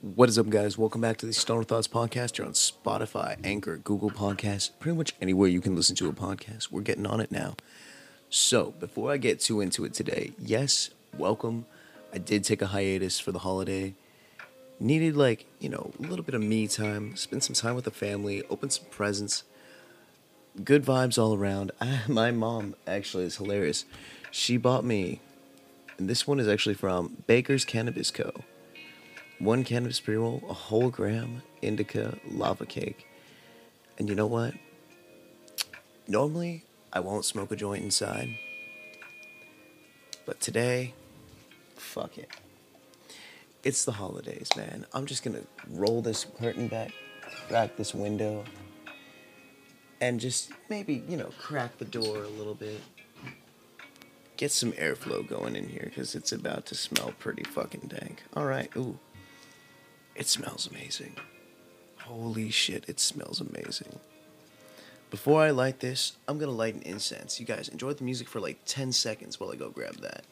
What is up, guys? Welcome back to the Stoner Thoughts Podcast. You're on Spotify, Anchor, Google Podcasts, pretty much anywhere you can listen to a podcast. We're getting on it now. So, before I get too into it today, yes, welcome. I did take a hiatus for the holiday. Needed, a little bit of me time. Spend some time with the family. Open some presents. Good vibes all around. My mom, actually, is hilarious. She bought me, and this one is actually from Baker's Cannabis Co., one cannabis pre-roll, a whole gram, indica, lava cake. And you know what? Normally, I won't smoke a joint inside. But today, fuck it. It's the holidays, man. I'm just going to roll this curtain back, crack this window, and just maybe, crack the door a little bit. Get some airflow going in here, because it's about to smell pretty fucking dank. All right, ooh. It smells amazing. Holy shit, it smells amazing. Before I light this, I'm going to light an incense. You guys, enjoy the music for 10 seconds while I go grab that.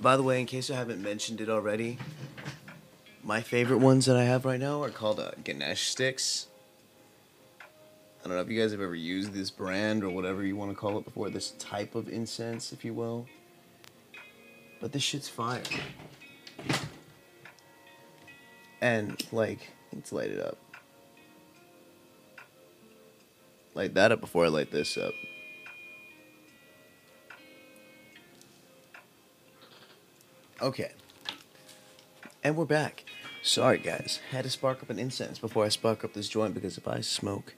By the way, in case I haven't mentioned it already, my favorite ones that I have right now are called Ganesh Sticks. I don't know if you guys have ever used this brand or whatever you want to call it before, this type of incense, if you will. But this shit's fire. And, let's light it up. Light that up before I light this up. Okay, and we're back. Sorry, guys. Had to spark up an incense before I spark up this joint, because if I smoke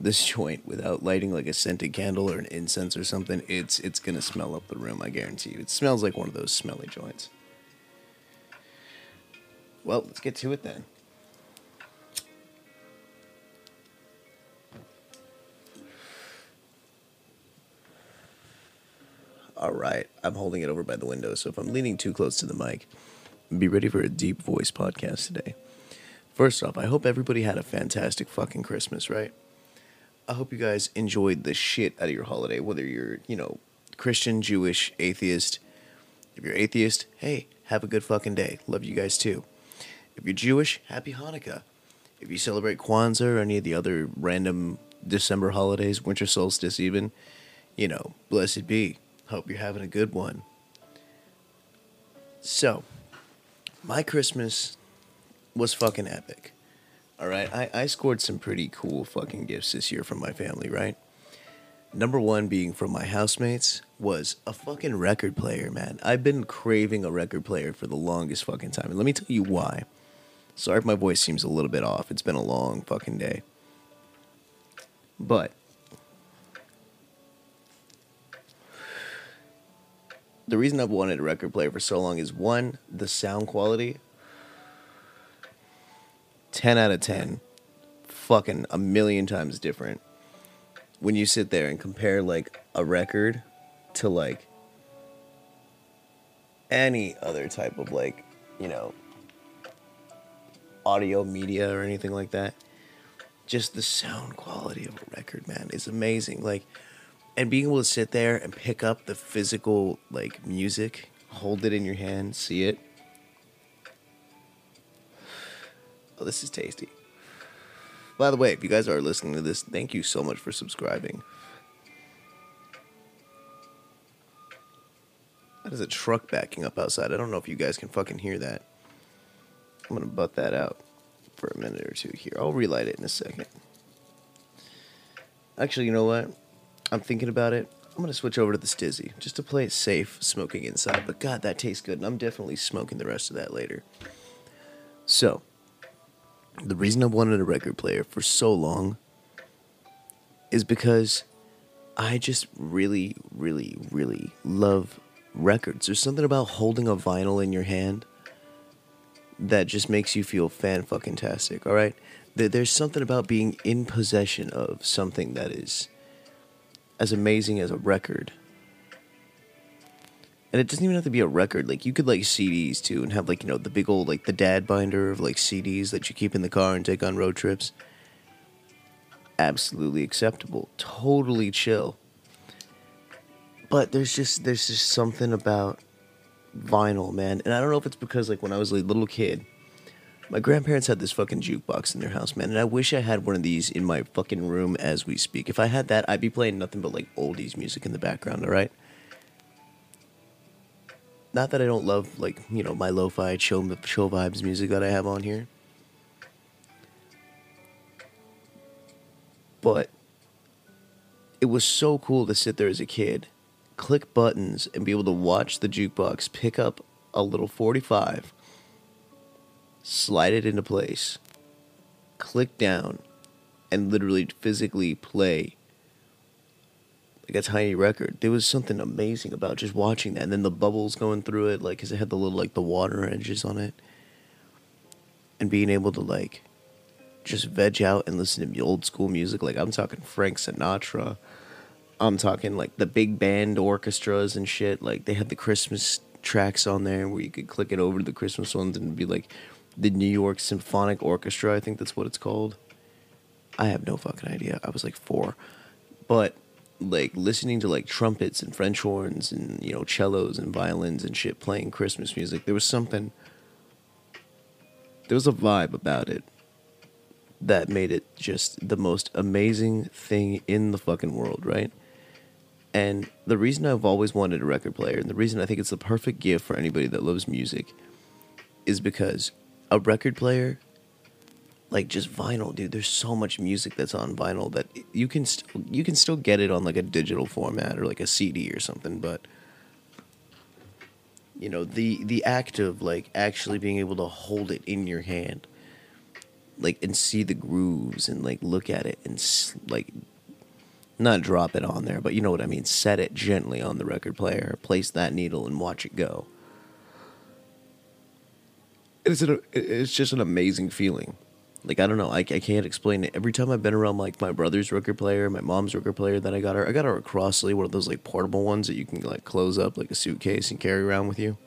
this joint without lighting a scented candle or an incense or something, it's going to smell up the room, I guarantee you. It smells like one of those smelly joints. Well, let's get to it then. Alright, I'm holding it over by the window, so if I'm leaning too close to the mic, be ready for a deep voice podcast today. First off, I hope everybody had a fantastic fucking Christmas, right? I hope you guys enjoyed the shit out of your holiday, whether you're, Christian, Jewish, atheist. If you're atheist, hey, have a good fucking day. Love you guys too. If you're Jewish, happy Hanukkah. If you celebrate Kwanzaa or any of the other random December holidays, winter solstice even, blessed be. Hope you're having a good one. So, my Christmas was fucking epic. Alright, I scored some pretty cool fucking gifts this year from my family, right? Number one being from my housemates was a fucking record player, man. I've been craving a record player for the longest fucking time. And let me tell you why. Sorry if my voice seems a little bit off. It's been a long fucking day. But the reason I've wanted a record player for so long is, one, the sound quality. 10 out of 10. Fucking a million times different. When you sit there and compare, a record to, any other type of, audio media or anything like that. Just the sound quality of a record, man, is amazing. And being able to sit there and pick up the physical, music, hold it in your hand, see it. Oh, this is tasty. By the way, if you guys are listening to this, thank you so much for subscribing. That is a truck backing up outside. I don't know if you guys can fucking hear that. I'm going to butt that out for a minute or two here. I'll relight it in a second. Actually, you know what? I'm thinking about it. I'm going to switch over to the Stizzy, just to play it safe, smoking inside. But God, that tastes good, and I'm definitely smoking the rest of that later. So, the reason I wanted a record player for so long is because I just really, really, really love records. There's something about holding a vinyl in your hand that just makes you feel fan-fucking-tastic, all right? There's something about being in possession of something that is as amazing as a record. And it doesn't even have to be a record. Like, you could like CDs too, and have like, you know, the big old like the dad binder of like CDs that you keep in the car and take on road trips. Absolutely acceptable. Totally chill. But there's just something about vinyl, man. And I don't know if it's because like when I was a little kid, my grandparents had this fucking jukebox in their house, man. And I wish I had one of these in my fucking room as we speak. If I had that, I'd be playing nothing but like oldies music in the background, all right? Not that I don't love, like, you know, my lo-fi chill vibes music that I have on here. But it was so cool to sit there as a kid, click buttons, and be able to watch the jukebox pick up a little 45, slide it into place, click down, and literally physically play like a tiny record. There was something amazing about just watching that. And then the bubbles going through it, like, because it had the little, like, the water edges on it. And being able to, like, just veg out and listen to old school music. Like, I'm talking Frank Sinatra. I'm talking, like, the big band orchestras and shit. Like, they had the Christmas tracks on there where you could click it over to the Christmas ones and be, like, the New York Symphonic Orchestra. I think that's what it's called. I have no fucking idea. I was, like, 4. But like listening to like trumpets and French horns and, you know, cellos and violins and shit playing Christmas music, there was a vibe about it that made it just the most amazing thing in the fucking world, right? And the reason I've always wanted a record player, and the reason I think it's the perfect gift for anybody that loves music, is because a record player, like, just vinyl, dude. There's so much music that's on vinyl that you can still get it on, like, a digital format or, like, a CD or something. But, you know, the act of, like, actually being able to hold it in your hand, like, and see the grooves and, like, look at it and, like, not drop it on there, but you know what I mean. Set it gently on the record player, place that needle, and watch it go. It's just an amazing feeling. Like, I don't know, I can't explain it. Every time I've been around, like, my brother's record player, my mom's record player that I got her a Crossley, one of those, like, portable ones that you can, like, close up like a suitcase and carry around with you.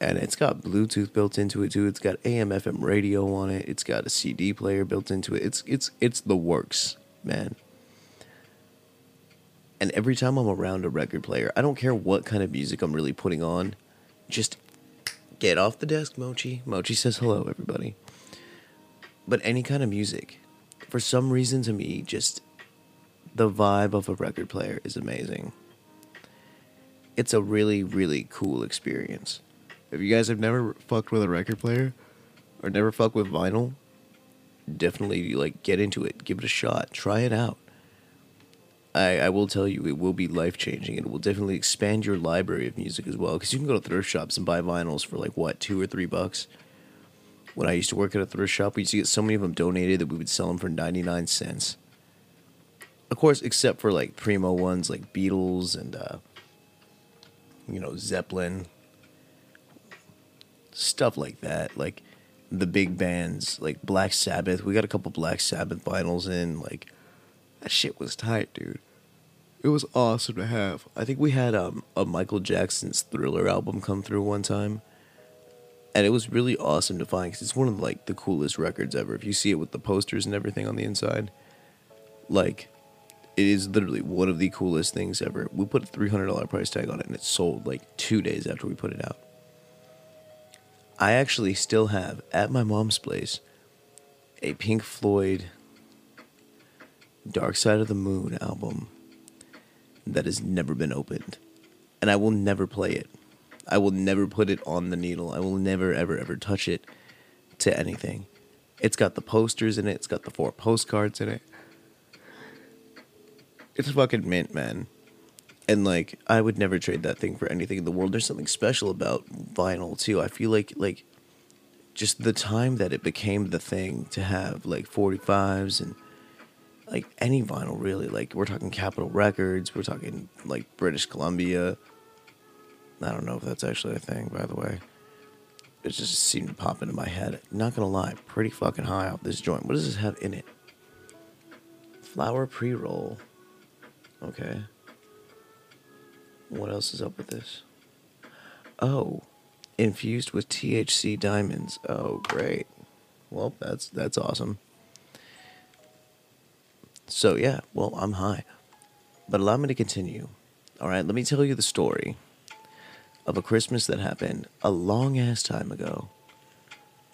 And it's got Bluetooth built into it, too. It's got AM, FM radio on it. It's got a CD player built into it. It's the works, man. And every time I'm around a record player, I don't care what kind of music I'm really putting on. Just get off the desk, Mochi. Mochi says hello, everybody. But any kind of music, for some reason to me, just the vibe of a record player is amazing. It's a really, really cool experience. If you guys have never fucked with a record player, or never fucked with vinyl, definitely, like, get into it, give it a shot, try it out. I will tell you, it will be life-changing. It will definitely expand your library of music as well, because you can go to thrift shops and buy vinyls for, like, what, $2 or $3? When I used to work at a thrift shop, we used to get so many of them donated that we would sell them for 99 cents. Of course, except for, like, primo ones like Beatles and, you know, Zeppelin. Stuff like that. Like, the big bands, like Black Sabbath. We got a couple Black Sabbath vinyls in. Like, that shit was tight, dude. It was awesome to have. I think we had a Michael Jackson's Thriller album come through one time. And it was really awesome to find, because it's one of, like, the coolest records ever. If you see it with the posters and everything on the inside, like, it is literally one of the coolest things ever. We put a $300 price tag on it, and it sold, like, 2 days after we put it out. I actually still have, at my mom's place, a Pink Floyd Dark Side of the Moon album that has never been opened. And I will never play it. I will never put it on the needle. I will never, ever, ever touch it to anything. It's got the posters in it. It's got the 4 postcards in it. It's fucking mint, man. And, like, I would never trade that thing for anything in the world. There's something special about vinyl, too. I feel like, just the time that it became the thing to have, like, 45s and, like, any vinyl, really. Like, we're talking Capitol Records. We're talking, like, British Columbia. I don't know if that's actually a thing, by the way. it just seemed to pop into my head. Not gonna lie, pretty fucking high off this joint. What does this have in it? Flower pre-roll. Okay. What else is up with this? Oh, infused with THC diamonds. Oh, great. Well, that's awesome. So yeah, well, I'm high. But allow me to continue. All right, let me tell you the story of a Christmas that happened a long ass time ago.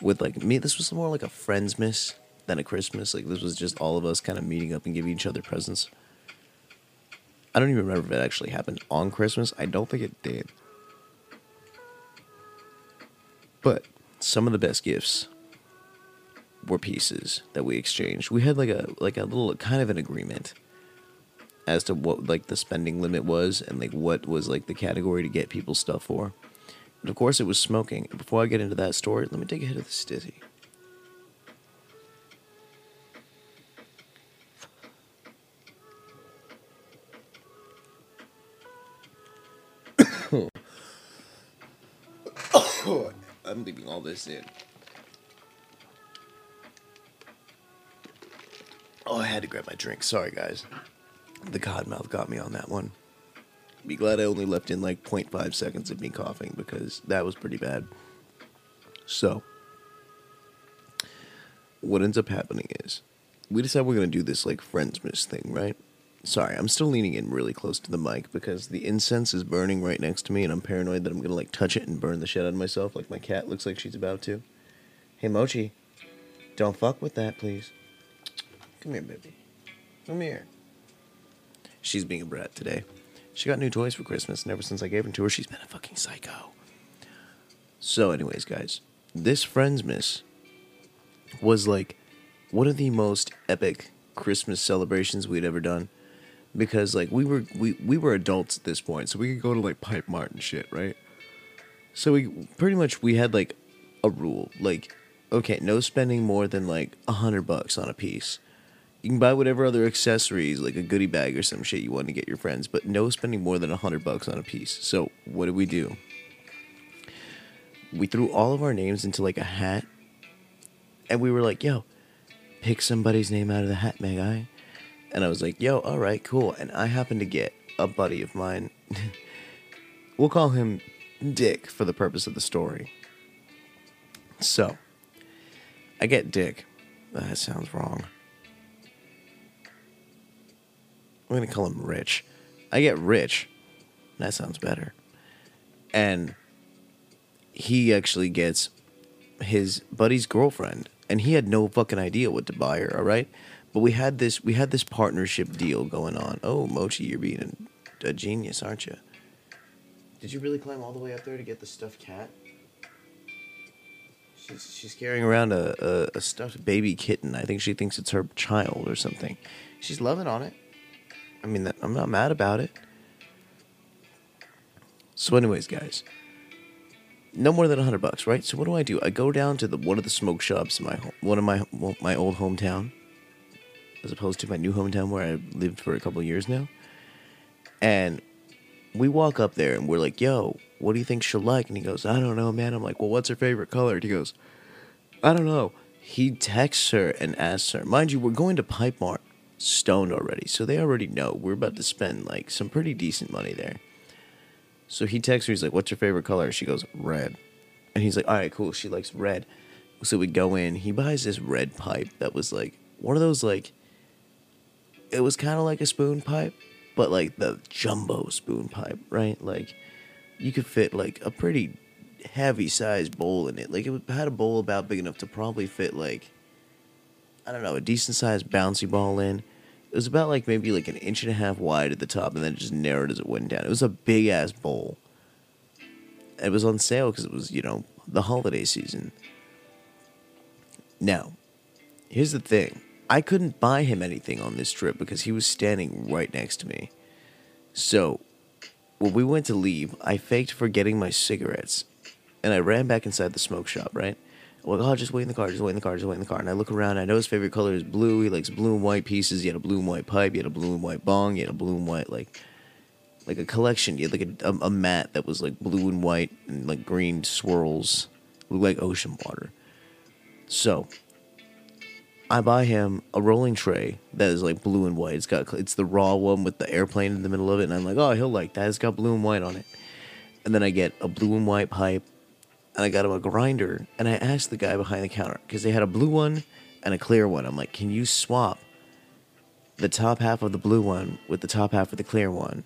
With like me, this was more like a FriendsMas than a Christmas. Like this was just all of us kind of meeting up and giving each other presents. I don't even remember if it actually happened on Christmas. I don't think it did. But some of the best gifts were pieces that we exchanged. We had like a little kind of an agreement as to what like the spending limit was and like what was like the category to get people stuff for. And of course it was smoking. And before I get into that story, let me take a hit of the Stizzy. Oh, I'm leaving all this in. Oh, I had to grab my drink. Sorry, guys. The codmouth got me on that one. Be glad I only left in like 0.5 seconds of me coughing because that was pretty bad. So, what ends up happening is we decide we're going to do this like FriendsMas thing, right? Sorry, I'm still leaning in really close to the mic because the incense is burning right next to me and I'm paranoid that I'm going to like touch it and burn the shit out of myself like my cat looks like she's about to. Hey, Mochi, don't fuck with that, please. Come here, baby. Come here. She's being a brat today. She got new toys for Christmas, and ever since I gave them to her, she's been a fucking psycho. So anyways, guys, this FriendsMas was like one of the most epic Christmas celebrations we'd ever done. Because like we were adults at this point, so we could go to like Pipe Mart and shit, right? So we had like a rule. Like, okay, no spending more than like $100 on a piece. You can buy whatever other accessories, like a goodie bag or some shit you want to get your friends, but no spending more than $100 on a piece. So what did we do? We threw all of our names into like a hat, and we were like, yo, pick somebody's name out of the hat, my guy. And I was like, yo, all right, cool. And I happened to get a buddy of mine. We'll call him Dick for the purpose of the story. So I get Dick. That sounds wrong. I'm going to call him Rich. I get Rich. That sounds better. And he actually gets his buddy's girlfriend. And he had no fucking idea what to buy her, all right? But we had this partnership deal going on. Oh, Mochi, you're being a genius, aren't you? Did you really climb all the way up there to get the stuffed cat? She's carrying around a stuffed baby kitten. I think she thinks it's her child or something. She's loving on it. I mean, I'm not mad about it. So anyways, guys, no more than $100, right? So what do? I go down to one of the smoke shops in my old hometown, as opposed to my new hometown where I lived for a couple of years now. And we walk up there and we're like, yo, what do you think she'll like? And he goes, I don't know, man. I'm like, well, what's her favorite color? And he goes, I don't know. He texts her and asks her. Mind you, we're going to Pipe Mart. Stoned already, so they already know we're about to spend like some pretty decent money there. So he texts her, he's like, what's your favorite color? She goes, red. And he's like, alright, cool, she likes red. So we go in, he buys this red pipe that was like one of those, like, it was kind of like a spoon pipe, but like the jumbo spoon pipe, right? Like you could fit like a pretty heavy sized bowl in it. Like it had a bowl about big enough to probably fit like, I don't know, a decent sized bouncy ball in. It was about like maybe like 1.5 inches wide at the top and then it just narrowed as it went down. It was a big ass bowl. It was on sale because it was, you know, the holiday season. Now, here's the thing. I couldn't buy him anything on this trip because he was standing right next to me. So, when we went to leave, I faked forgetting my cigarettes. And I ran back inside the smoke shop, right? I'm like, oh, just wait in the car, And I look around, I know his favorite color is blue. He likes blue and white pieces. He had a blue and white pipe. He had a blue and white bong. He had a blue and white, like a collection. He had, like, a mat that was, like, blue and white and, like, green swirls. look like ocean water. So I buy him a rolling tray that is like blue and white. It's the raw one with the airplane in the middle of it. And I'm like, oh, he'll like that. It's got blue and white on it. And then I get a blue and white pipe. And I got him a grinder. And I asked the guy behind the counter, because they had a blue one and a clear one. I'm like, can you swap the top half of the blue one with the top half of the clear one?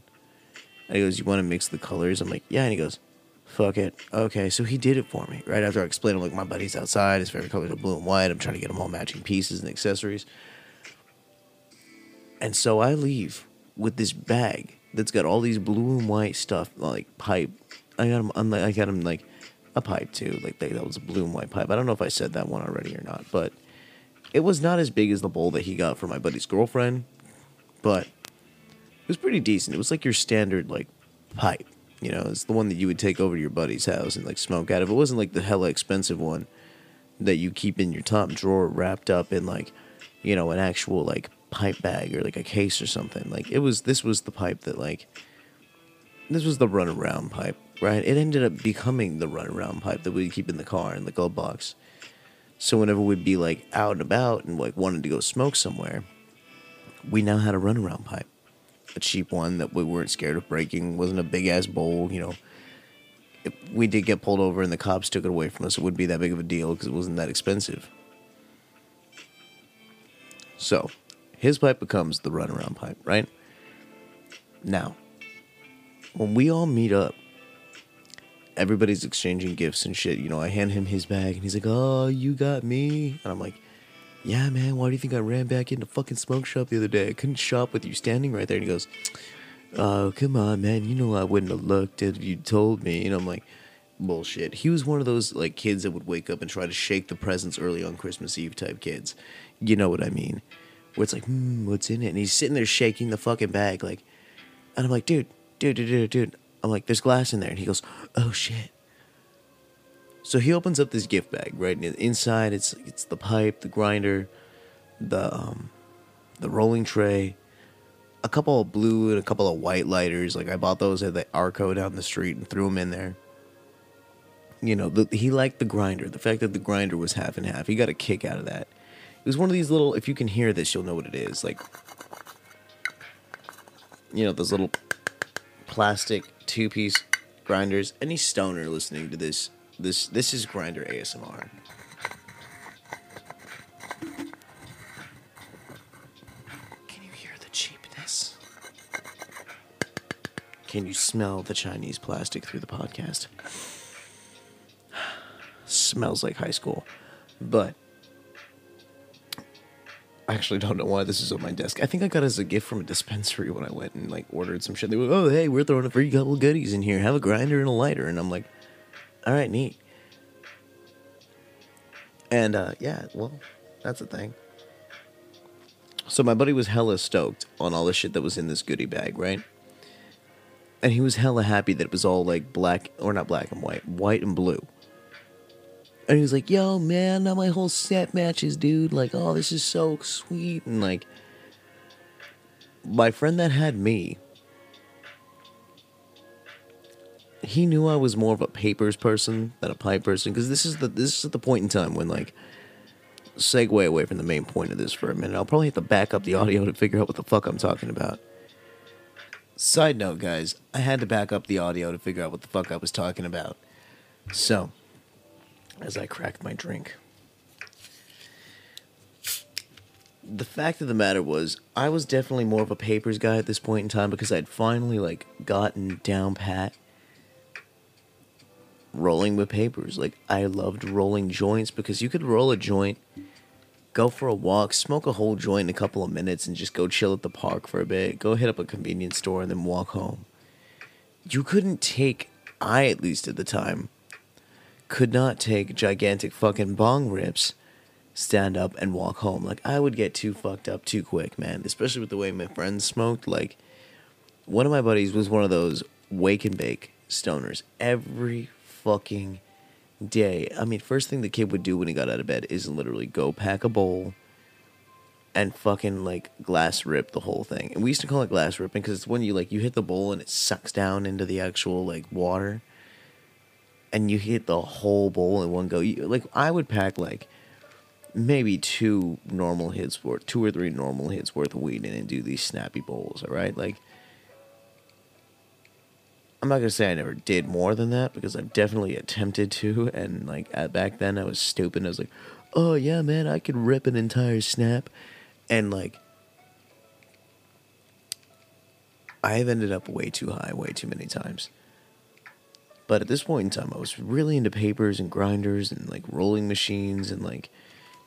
And he goes, you want to mix the colors? I'm like, yeah. And he goes, fuck it. Okay, so he did it for me. Right after I explained, I'm like, my buddy's outside. His favorite colors are blue and white. I'm trying to get him all matching pieces and accessories. And so I leave with this bag that's got all these blue and white stuff, like pipe. I got him like a pipe too. Like that was a blue and white pipe. I don't know if I said that one already or not, but it was not as big as the bowl that he got for my buddy's girlfriend, but it was pretty decent. It was like your standard like pipe. You know, it's the one that you would take over to your buddy's house and, like, smoke out of. It wasn't, like, the hella expensive one that you keep in your top drawer wrapped up in, like, you know, an actual, like, pipe bag or, like, a case or something. Like, this was the pipe that, like, this was the runaround pipe, right? It ended up becoming the runaround pipe that we'd keep in the car in the glove box. So whenever we'd be, like, out and about and, like, wanted to go smoke somewhere, we now had a runaround pipe. A cheap one that we weren't scared of breaking, wasn't a big-ass bowl, you know. If we did get pulled over and the cops took it away from us, it wouldn't be that big of a deal because it wasn't that expensive. So, his pipe becomes the runaround pipe, right? Now, when we all meet up, everybody's exchanging gifts and shit. You know, I hand him his bag, and he's like, oh, you got me. And I'm like, yeah, man, why do you think I ran back into fucking smoke shop the other day? I couldn't shop with you standing right there. And he goes, oh, come on, man. You know I wouldn't have looked if you told me. And I'm like, bullshit. He was one of those, like, kids that would wake up and try to shake the presents early on Christmas Eve type kids. You know what I mean? Where it's like, what's in it? And he's sitting there shaking the fucking bag, like, and I'm like, dude. I'm like, there's glass in there. And he goes, oh, shit. So he opens up this gift bag, right? And inside, it's the pipe, the grinder, the rolling tray, a couple of blue and a couple of white lighters. Like, I bought those at the Arco down the street and threw them in there. You know, he liked the grinder. The fact that the grinder was half and half. He got a kick out of that. It was one of these little, if you can hear this, you'll know what it is. Like, you know, those little plastic two-piece grinders. Any stoner listening to this. This is Grinder ASMR. Can you hear the cheapness? Can you smell the Chinese plastic through the podcast? Smells like high school. But I actually don't know why this is on my desk. I think I got it as a gift from a dispensary when I went and like ordered some shit. They were, oh, hey, we're throwing a free couple goodies in here. Have a grinder and a lighter. And I'm like, all right, neat. And, yeah, well, that's the thing. So my buddy was hella stoked on all the shit that was in this goodie bag, right? And he was hella happy that it was all, like, black, or not black and white and blue. And he was like, yo, man, now my whole set matches, dude. Like, oh, this is so sweet. And, like, my friend that had me, he knew I was more of a papers person than a pipe person, because this is the point in time when, like, segue away from the main point of this for a minute. I'll probably have to back up the audio to figure out what the fuck I'm talking about. Side note, guys, I had to back up the audio to figure out what the fuck I was talking about. So, as I cracked my drink, the fact of the matter was, I was definitely more of a papers guy at this point in time, because I'd finally, like, gotten down pat rolling with papers. Like, I loved rolling joints, because you could roll a joint, go for a walk, smoke a whole joint in a couple of minutes, and just go chill at the park for a bit, go hit up a convenience store, and then walk home. You couldn't take, I at least at the time, could not take gigantic fucking bong rips, stand up, and walk home. Like, I would get too fucked up too quick, man, especially with the way my friends smoked. Like, one of my buddies was one of those wake and bake stoners every fucking day. I mean, first thing the kid would do when he got out of bed is literally go pack a bowl and fucking, like, glass rip the whole thing. And we used to call it glass ripping, because it's when you, like, you hit the bowl and it sucks down into the actual, like, water. and you hit the whole bowl in one go. Like, I would pack, like, maybe two or three normal hits worth of weed in and do these snappy bowls, all right? Like, I'm not going to say I never did more than that, because I've definitely attempted to, and, like, back then I was stupid. I was like, oh, yeah, man, I could rip an entire snap, and, like, I've ended up way too high way too many times. But at this point in time, I was really into papers and grinders and, like, rolling machines and, like,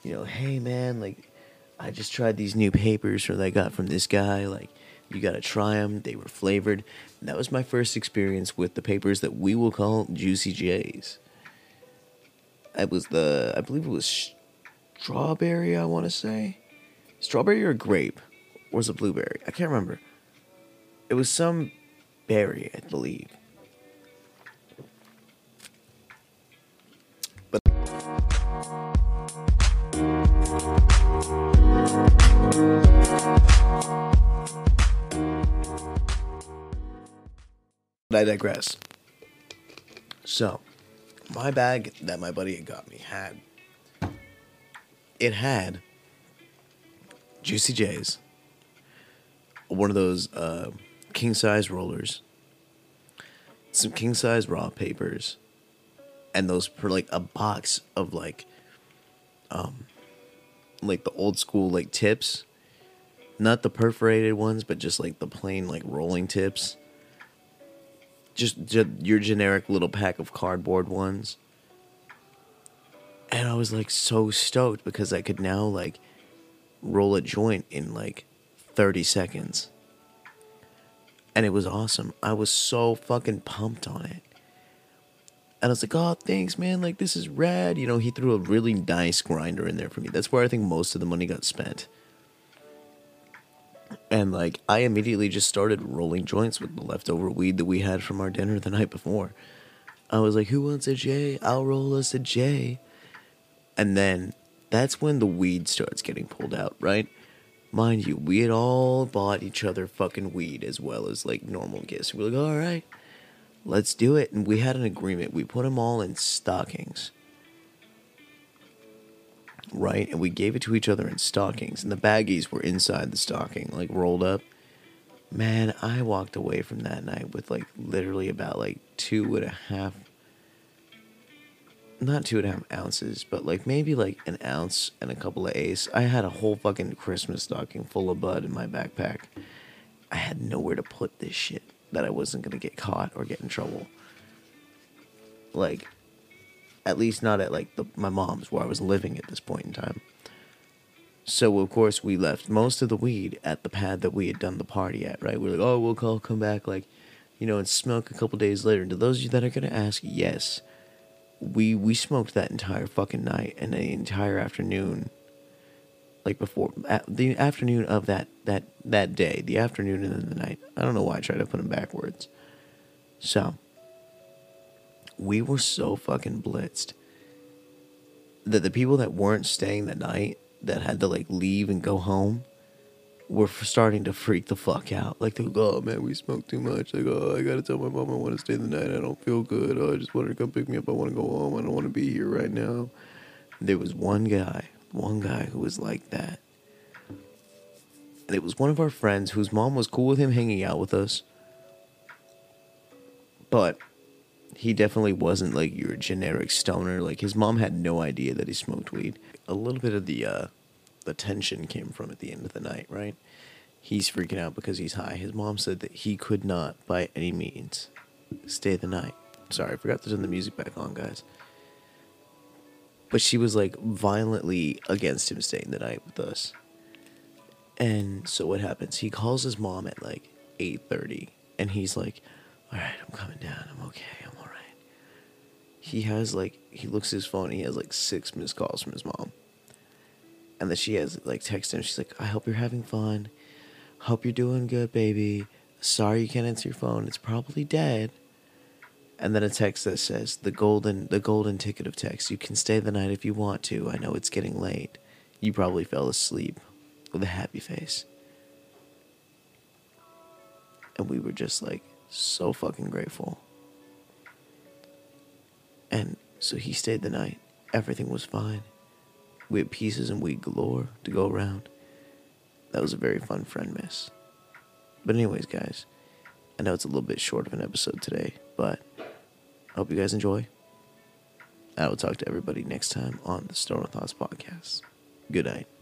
you know, hey, man, like, I just tried these new papers that I got from this guy. Like, you got to try them. They were flavored. And that was my first experience with the papers that we will call Juicy Jays. I believe it was strawberry, I want to say. Strawberry or grape? Or was it blueberry? I can't remember. It was some berry, I believe. But I digress. So, my bag that my buddy had got me had Juicy Jays, one of those king-size rollers, some king-size raw papers, and those for, like, a box of, like, the old-school, like, tips. Not the perforated ones, but just, like, the plain, like, rolling tips. Just your generic little pack of cardboard ones. And I was, like, so stoked because I could now, like, roll a joint in, like, 30 seconds. And it was awesome. I was so fucking pumped on it. And I was like, oh, thanks, man. Like, this is rad. You know, he threw a really nice grinder in there for me. That's where I think most of the money got spent. And, like, I immediately just started rolling joints with the leftover weed that we had from our dinner the night before. I was like, who wants a J? I'll roll us a J. And then that's when the weed starts getting pulled out, right? Mind you, we had all bought each other fucking weed as well as, like, normal gifts. We were like, all right, let's do it. And we had an agreement. We put them all in stockings, right? And we gave it to each other in stockings. And the baggies were inside the stocking, like, rolled up. Man, I walked away from that night with, like, literally about, like, 2.5... Not 2.5 ounces, but, like, maybe, like, an ounce and a couple of eighths. I had a whole fucking Christmas stocking full of bud in my backpack. I had nowhere to put this shit that I wasn't going to get caught or get in trouble. Like, at least not at, like, my mom's, where I was living at this point in time. So, of course, we left most of the weed at the pad that we had done the party at, right? We were like, oh, we'll come back, like, you know, and smoke a couple days later. And to those of you that are going to ask, yes, We smoked that entire fucking night and the entire afternoon, like before the afternoon of that day, the afternoon and then the night. I don't know why I tried to put them backwards. So we were so fucking blitzed that the people that weren't staying the night, that had to, like, leave and go home, were starting to freak the fuck out. Like, they're like, oh, man, we smoked too much. Like, oh, I gotta tell my mom I want to stay the night. I don't feel good. Oh, I just want her to come pick me up. I want to go home. I don't want to be here right now. There was one guy who was like that. And it was one of our friends whose mom was cool with him hanging out with us. But he definitely wasn't, like, your generic stoner. Like, his mom had no idea that he smoked weed. A little bit of the tension came from at the end of the night, right? He's freaking out because he's high. His mom said that he could not, by any means, stay the night. Sorry, I forgot to turn the music back on, guys. But she was, like, violently against him staying the night with us. And so what happens? He calls his mom at, like, 8:30, and he's like, all right, I'm coming down. I'm okay. I'm all right. He looks at his phone, and he has, like, 6 missed calls from his mom. And then she has, like, texted him. She's like, I hope you're having fun. Hope you're doing good, baby. Sorry you can't answer your phone. It's probably dead. And then a text that says, the golden ticket of text. You can stay the night if you want to. I know it's getting late. You probably fell asleep, with a happy face. And we were just, like, so fucking grateful. And so he stayed the night. Everything was fine. We had pieces and weed galore to go around. That was a very fun FriendMas. But anyways, guys, I know it's a little bit short of an episode today, but I hope you guys enjoy. I will talk to everybody next time on the Stoner Thoughts Podcast. Good night.